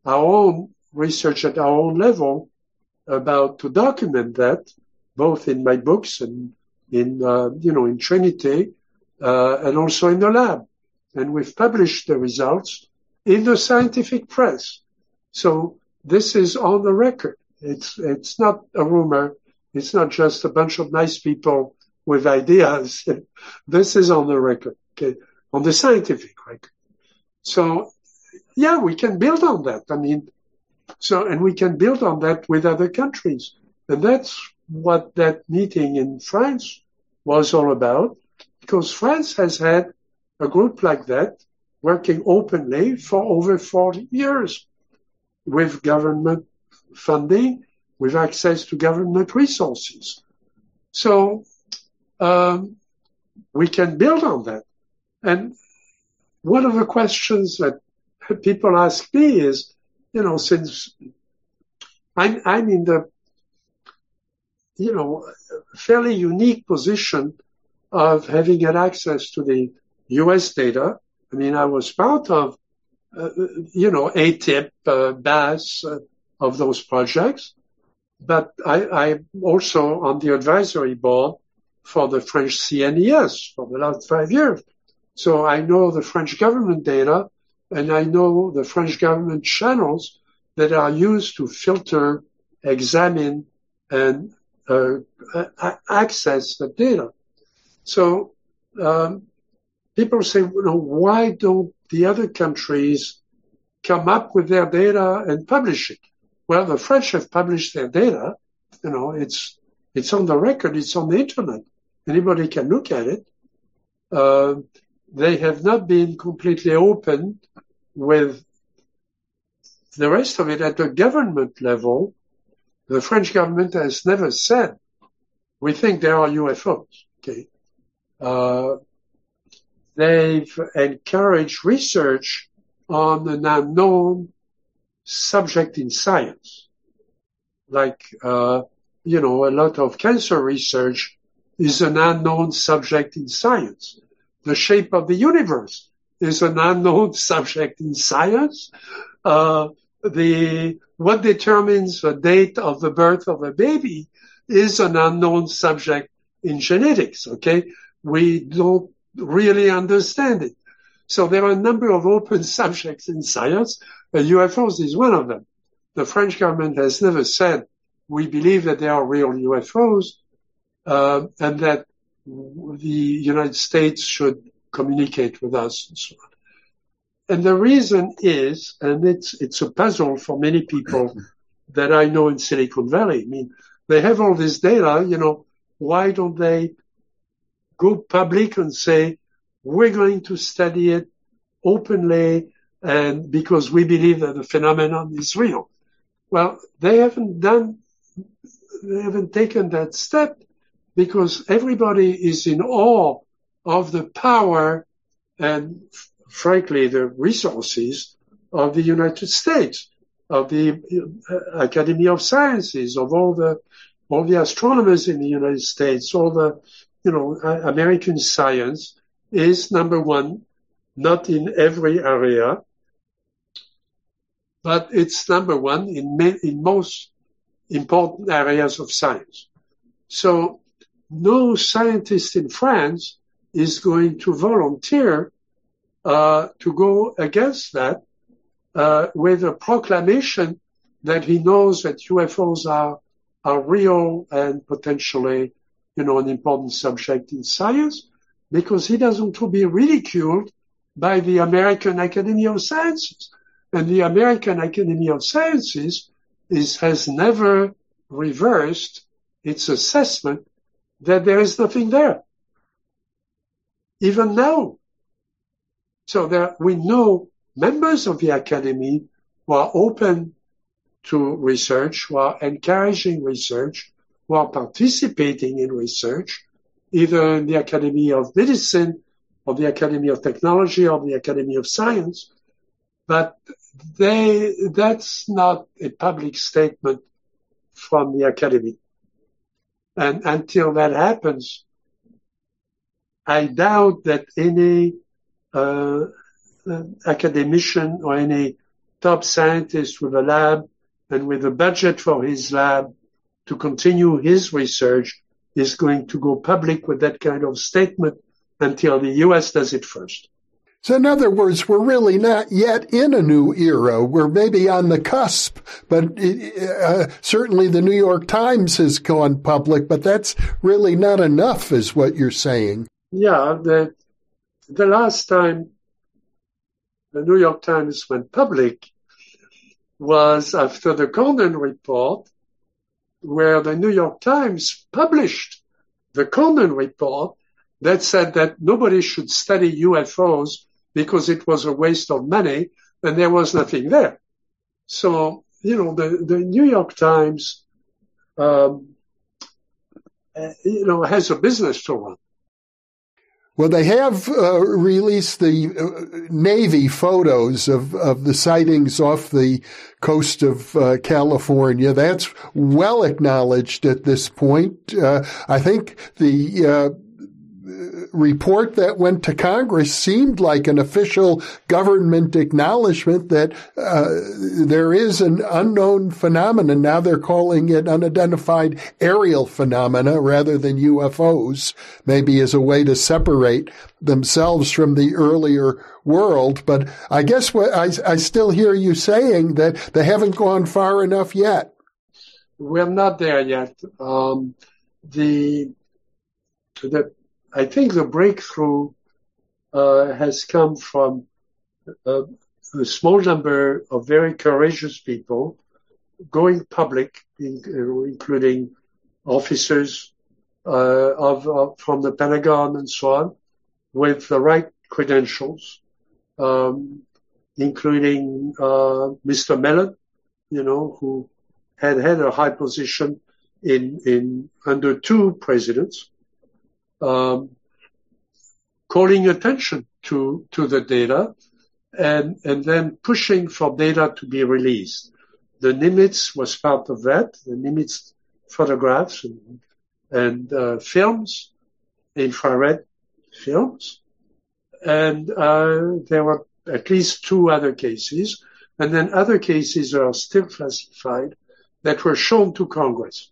our own research at our own level to document that, both in my books and in Trinity and also in the lab. And we've published the results in the scientific press. So this is on the record. It's not a rumor. It's not just a bunch of nice people with ideas. This is on the record, okay? On the scientific record. So, yeah, we can build on that. And we can build on that with other countries. And that's what that meeting in France was all about, because France has had a group like that working openly for over 40 years. With government funding, with access to government resources. So we can build on that. And one of the questions that people ask me is, since I'm in the, fairly unique position of having an access to the U.S. data. I was part of AATIP, BAASS, of those projects. But I'm also on the advisory board for the French CNES for the last 5 years. So I know the French government data, and I know the French government channels that are used to filter, examine, and access the data. So people say, why don't the other countries come up with their data and publish it? Well, the French have published their data. It's on the record. It's on the internet. Anybody can look at it. They have not been completely open with the rest of it at the government level. The French government has never said, we think there are UFOs. Okay. They've encouraged research on an unknown subject in science. Like, a lot of cancer research is an unknown subject in science. The shape of the universe is an unknown subject in science. What determines the date of the birth of a baby is an unknown subject in genetics, okay? We don't really understand it. So there are a number of open subjects in science, and UFOs is one of them. The French government has never said, we believe that there are real UFOs, and that the United States should communicate with us and so on. And the reason is, and it's a puzzle for many people that I know in Silicon Valley. I mean, they have all this data, you know, why don't they go public and say, we're going to study it openly and because we believe that the phenomenon is real. Well, they haven't taken that step because everybody is in awe of the power and frankly, the resources of the United States, of the Academy of Sciences, of all the astronomers in the United States, all the, you know, American science is number one, not in every area, but it's number one in most important areas of science. So no scientist in France is going to volunteer to go against that with a proclamation that he knows that UFOs are real and potentially, you know, an important subject in science, because he doesn't want to be ridiculed by the American Academy of Sciences. And the American Academy of Sciences has never reversed its assessment that there is nothing there. Even now. So there, we know members of the academy who are open to research, who are encouraging research, who are participating in research, either in the Academy of Medicine, or the Academy of Technology, or the Academy of Science. But that's not a public statement from the academy. And until that happens, I doubt that any academician or any top scientist with a lab and with a budget for his lab to continue his research is going to go public with that kind of statement until the U.S. does it first. So in other words, we're really not yet in a new era. We're maybe on the cusp, but certainly the New York Times has gone public, but that's really not enough is what you're saying. Yeah, The last time the New York Times went public was after the Condon Report, where the New York Times published the Condon Report that said that nobody should study UFOs because it was a waste of money and there was nothing there. So, you know, the New York Times, you know, has a business to run. Well, they have released the Navy photos of the sightings off the coast of California. That's well acknowledged at this point. I think the report that went to Congress seemed like an official government acknowledgement that there is an unknown phenomenon. Now they're calling it unidentified aerial phenomena rather than UFOs, maybe as a way to separate themselves from the earlier world. But I guess what I still hear you saying that they haven't gone far enough yet. We're not there yet. I think the breakthrough has come from a small number of very courageous people going public, including officers from the Pentagon and so on, with the right credentials, including Mr. Mellon, you know, who had a high position in under two presidents. Calling attention to the data and then pushing for data to be released. The Nimitz was part of that, the Nimitz photographs and films, infrared films. And there were at least two other cases. And then other cases are still classified that were shown to Congress.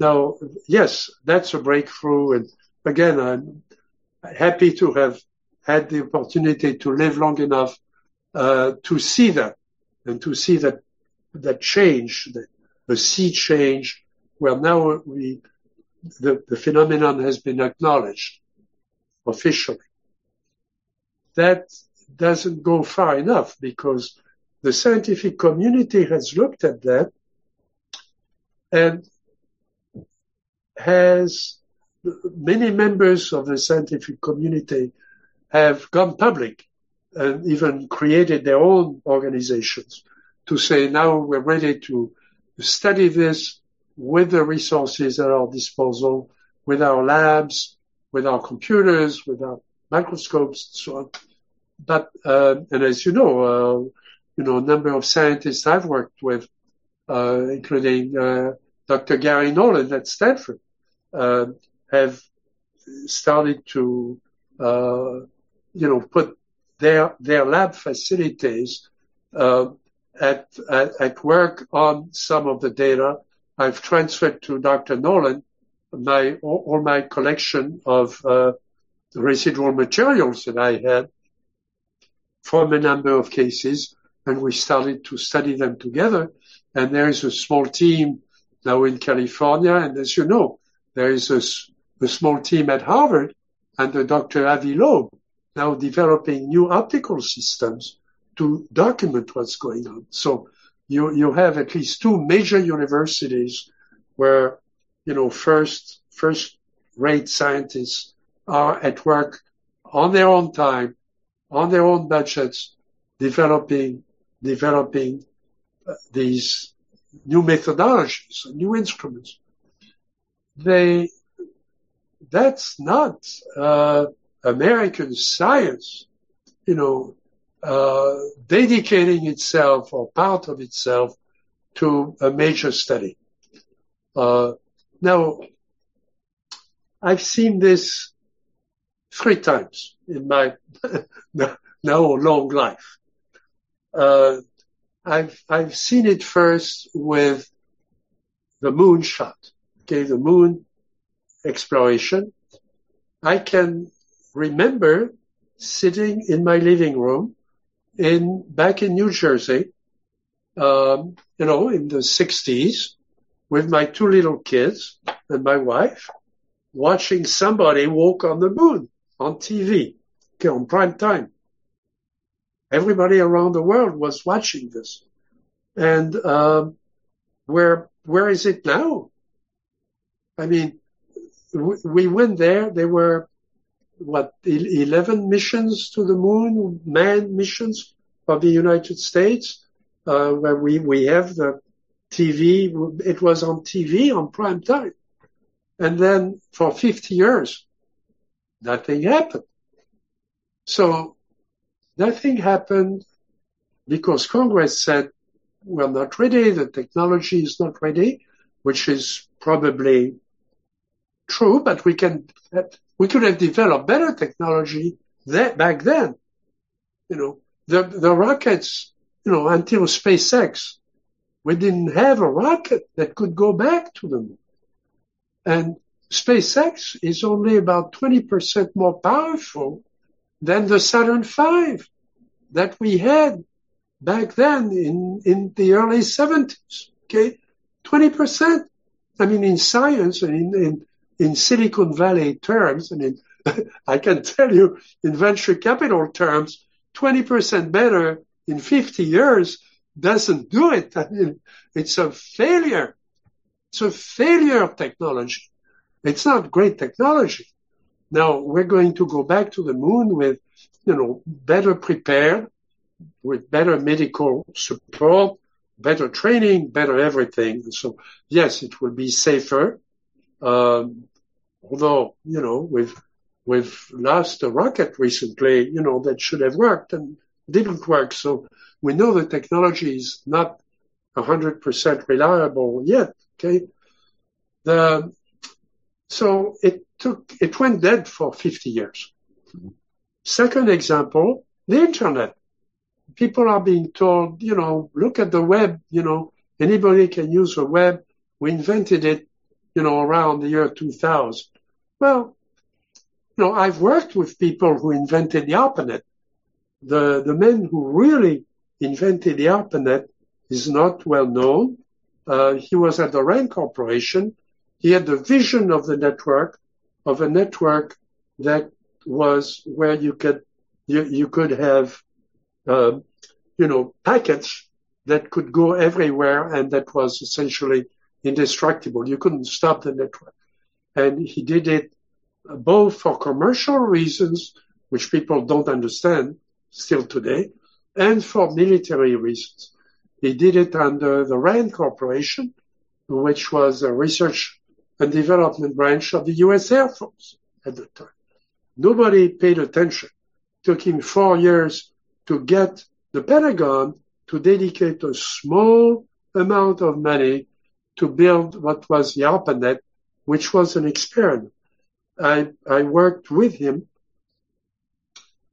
Now, yes, that's a breakthrough. And again, I'm happy to have had the opportunity to live long enough to see that and to see that change, the sea change, where now we the phenomenon has been acknowledged officially. That doesn't go far enough because the scientific community has looked at that and has many members of the scientific community have gone public and even created their own organizations to say, now we're ready to study this with the resources at our disposal, with our labs, with our computers, with our microscopes, and so on. But, and as you know, a number of scientists I've worked with, including Dr. Gary Nolan at Stanford, have started to, you know, put their lab facilities at work on some of the data. I've transferred to Dr. Nolan my all my collection of residual materials that I had from a number of cases, and we started to study them together. And there is a small team now in California, and as you know, there is a small team at Harvard under Dr. Avi Loeb now developing new optical systems to document what's going on. So you have at least two major universities where, you know, first-rate scientists are at work on their own time, on their own budgets, developing these new methodologies, new instruments. That's not American science, you know, dedicating itself or part of itself to a major study. Now, I've seen this 3 times in my now long life. I've seen it first with the moon shot. Okay, the moon exploration. I can remember sitting in my living room back in New Jersey, you know, in the 60s, with my 2 little kids and my wife, watching somebody walk on the moon on TV, okay, on prime time. Everybody around the world was watching this. And where is it now? I mean, we went there. There were, 11 missions to the moon, manned missions of the United States, where we have the TV. It was on TV on prime time. And then for 50 years, nothing happened. So nothing happened because Congress said, we're not ready, the technology is not ready, which is probably true, but we could have developed better technology back then. You know, the rockets, you know, until SpaceX, we didn't have a rocket that could go back to the moon. And SpaceX is only about 20% more powerful than the Saturn V that we had back then in the early 70s. Okay, 20%. I mean, in science and in Silicon Valley terms, and I can tell you in venture capital terms, 20% better in 50 years doesn't do it. I mean, it's a failure. It's a failure of technology. It's not great technology. Now, we're going to go back to the moon with, you know, better prepared, with better medical support, better training, better everything. So, yes, it will be safer. Although, you know, we've lost a rocket recently, you know, that should have worked and didn't work. So we know the technology is not 100% reliable yet. Okay. So it went dead for 50 years. Mm-hmm. Second example, the internet. People are being told, you know, look at the web, you know, anybody can use the web. We invented it, you know, around the year 2000. Well, you know, I've worked with people who invented the ARPANET. The man who really invented the ARPANET is not well known. He was at the RAND Corporation. He had the vision of the network, of a network that was where you could have, packets that could go everywhere, and that was essentially indestructible. You couldn't stop the network. And he did it both for commercial reasons, which people don't understand still today, and for military reasons. He did it under the RAND Corporation, which was a research and development branch of the U.S. Air Force at the time. Nobody paid attention. It took him 4 years to get the Pentagon to dedicate a small amount of money to build what was the ARPANET, which was an experiment. I worked with him.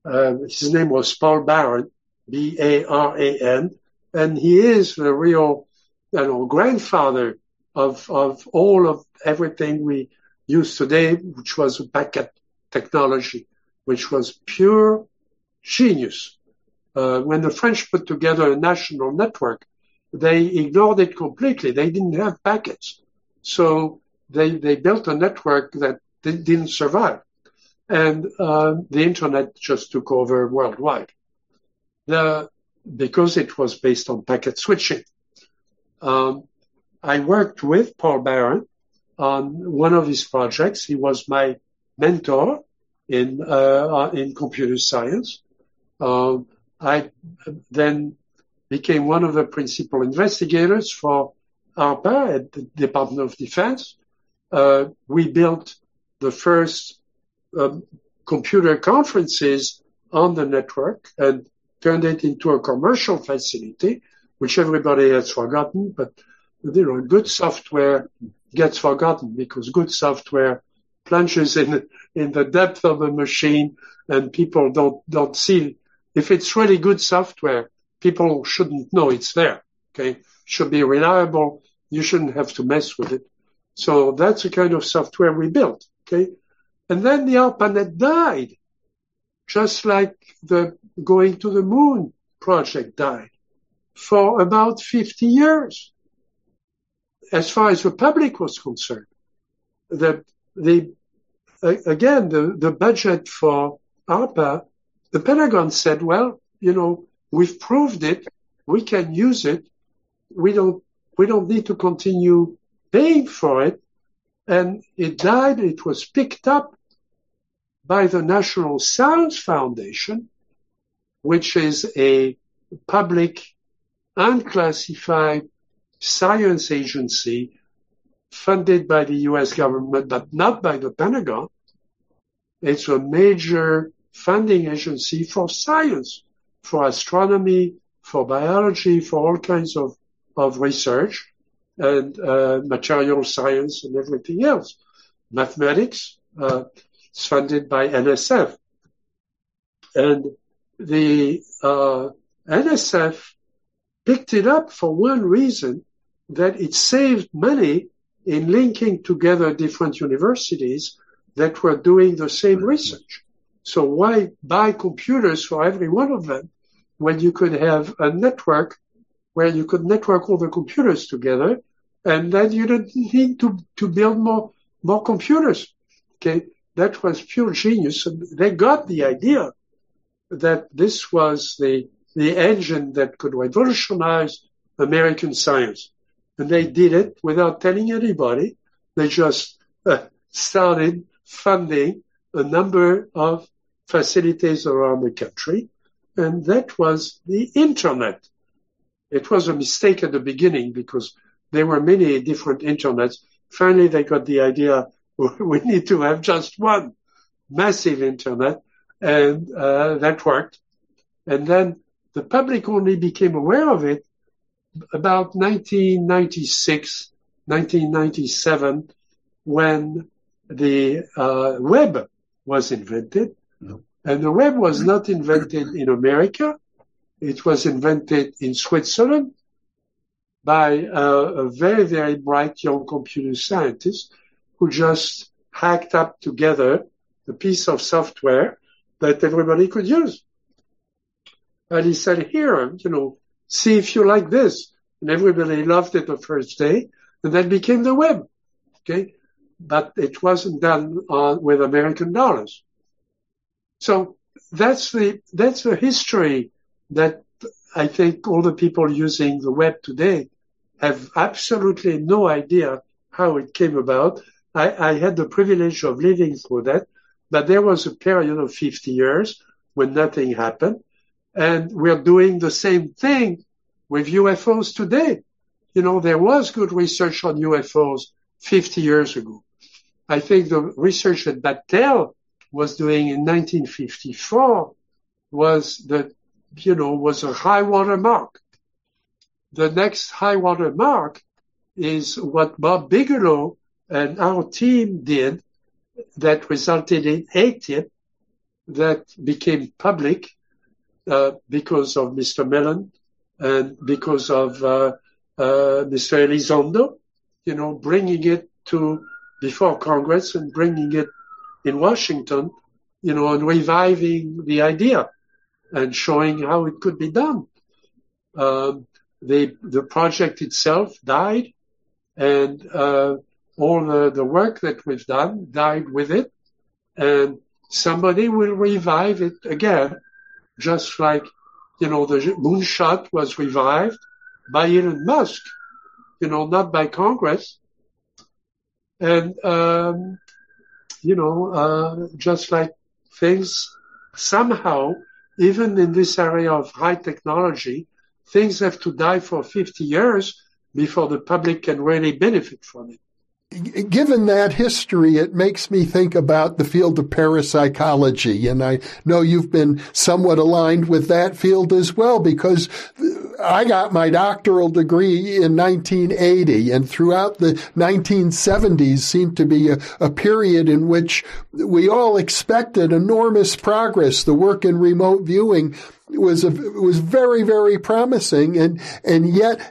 His name was Paul Baran, B-A-R-A-N, and he is the real, grandfather of all of everything we use today, which was packet technology, which was pure genius. When the French put together a national network, they ignored it completely. They didn't have packets. So they built a network that didn't survive. And the Internet just took over worldwide because it was based on packet switching. I worked with Paul Baran on one of his projects. He was my mentor in computer science. I then became one of the principal investigators for ARPA at the Department of Defense. We built the first computer conferences on the network and turned it into a commercial facility, which everybody has forgotten, but good software gets forgotten because good software plunges in the depth of a machine, and people don't see. If it's really good software, people shouldn't know it's there. Okay, should be reliable. You shouldn't have to mess with it. So that's the kind of software we built. Okay, and then the ARPANET died, just like the Going to the Moon project died for about 50 years. As far as the public was concerned, the budget for ARPA, the Pentagon said, well, we've proved it. We can use it. We don't need to continue paying for it. And it died. It was picked up by the National Science Foundation, which is a public, unclassified science agency funded by the U.S. government, but not by the Pentagon. It's a major funding agency for science, for astronomy, for biology, for all kinds of research and material science and everything else. Mathematics is funded by NSF. And the NSF picked it up for one reason, that it saved money in linking together different universities that were doing the same research. So why buy computers for every one of them when you could have a network where you could network all the computers together, and then you didn't need to build more computers? Okay, that was pure genius. And they got the idea that this was the engine that could revolutionize American science. And they did it without telling anybody. They just started funding a number of facilities around the country, and that was the Internet. It was a mistake at the beginning because there were many different Internets. Finally, they got the idea we need to have just one massive Internet, and that worked. And then the public only became aware of it about 1996, 1997, when the web was invented. No. And the web was not invented in America. It was invented in Switzerland by a very, very bright young computer scientist who just hacked up together the piece of software that everybody could use. And he said, here, see if you like this. And everybody loved it the first day, and that became the web. Okay, but it wasn't done with American dollars. So that's the history that I think all the people using the web today have absolutely no idea how it came about. I had the privilege of living through that, but there was a period of 50 years when nothing happened, and we're doing the same thing with UFOs today. You know, there was good research on UFOs 50 years ago. I think the research that Battelle was doing in 1954 was a high water mark. The next high water mark is what Bob Bigelow and our team did that resulted in AATIP that became public because of Mr. Mellon and because of Mr. Elizondo, bringing it to before Congress and bringing it in Washington, and reviving the idea and showing how it could be done. The project itself died, and all the work that we've done died with it, and somebody will revive it again, just like, the moonshot was revived by Elon Musk, not by Congress. And, just like things somehow, even in this area of high technology, things have to die for 50 years before the public can really benefit from it. Given that history, it makes me think about the field of parapsychology, and I know you've been somewhat aligned with that field as well, because I got my doctoral degree in 1980, and throughout the 1970s seemed to be a period in which we all expected enormous progress. The work in remote viewing was very, very promising, and yet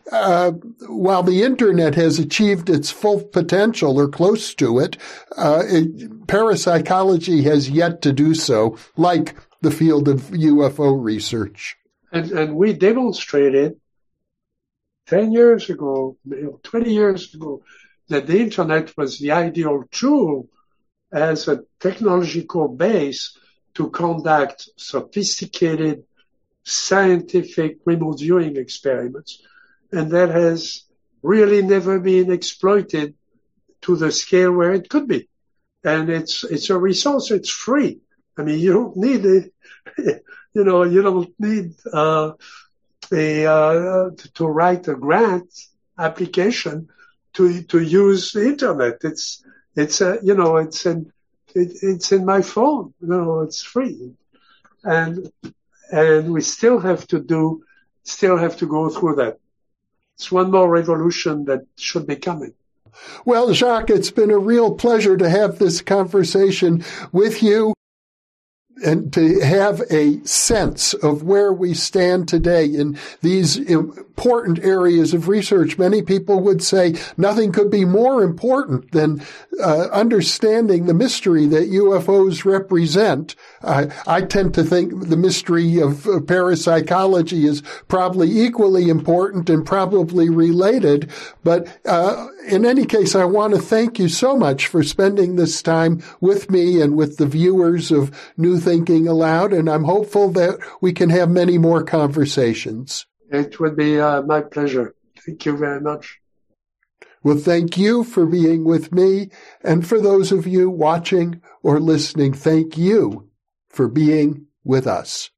while the internet has achieved its full potential or close to it, parapsychology has yet to do so, like the field of UFO research. And we demonstrated 10 years ago, 20 years ago, that the internet was the ideal tool as a technological base to conduct sophisticated scientific remote viewing experiments, and that has really never been exploited to the scale where it could be. And it's a resource. It's free. I mean, you don't need it. You don't need to write a grant application to use the internet. It's in my phone. It's free, and we still have to go through that. It's one more revolution that should be coming. Well, Jacques, it's been a real pleasure to have this conversation with you and to have a sense of where we stand today in these important areas of research. Many people would say nothing could be more important than understanding the mystery that UFOs represent. I tend to think the mystery of parapsychology is probably equally important and probably related. But in any case, I want to thank you so much for spending this time with me and with the viewers of New Thinking Aloud, and I'm hopeful that we can have many more conversations. It would be my pleasure. Thank you very much. Well, thank you for being with me, and for those of you watching or listening, thank you for being with us.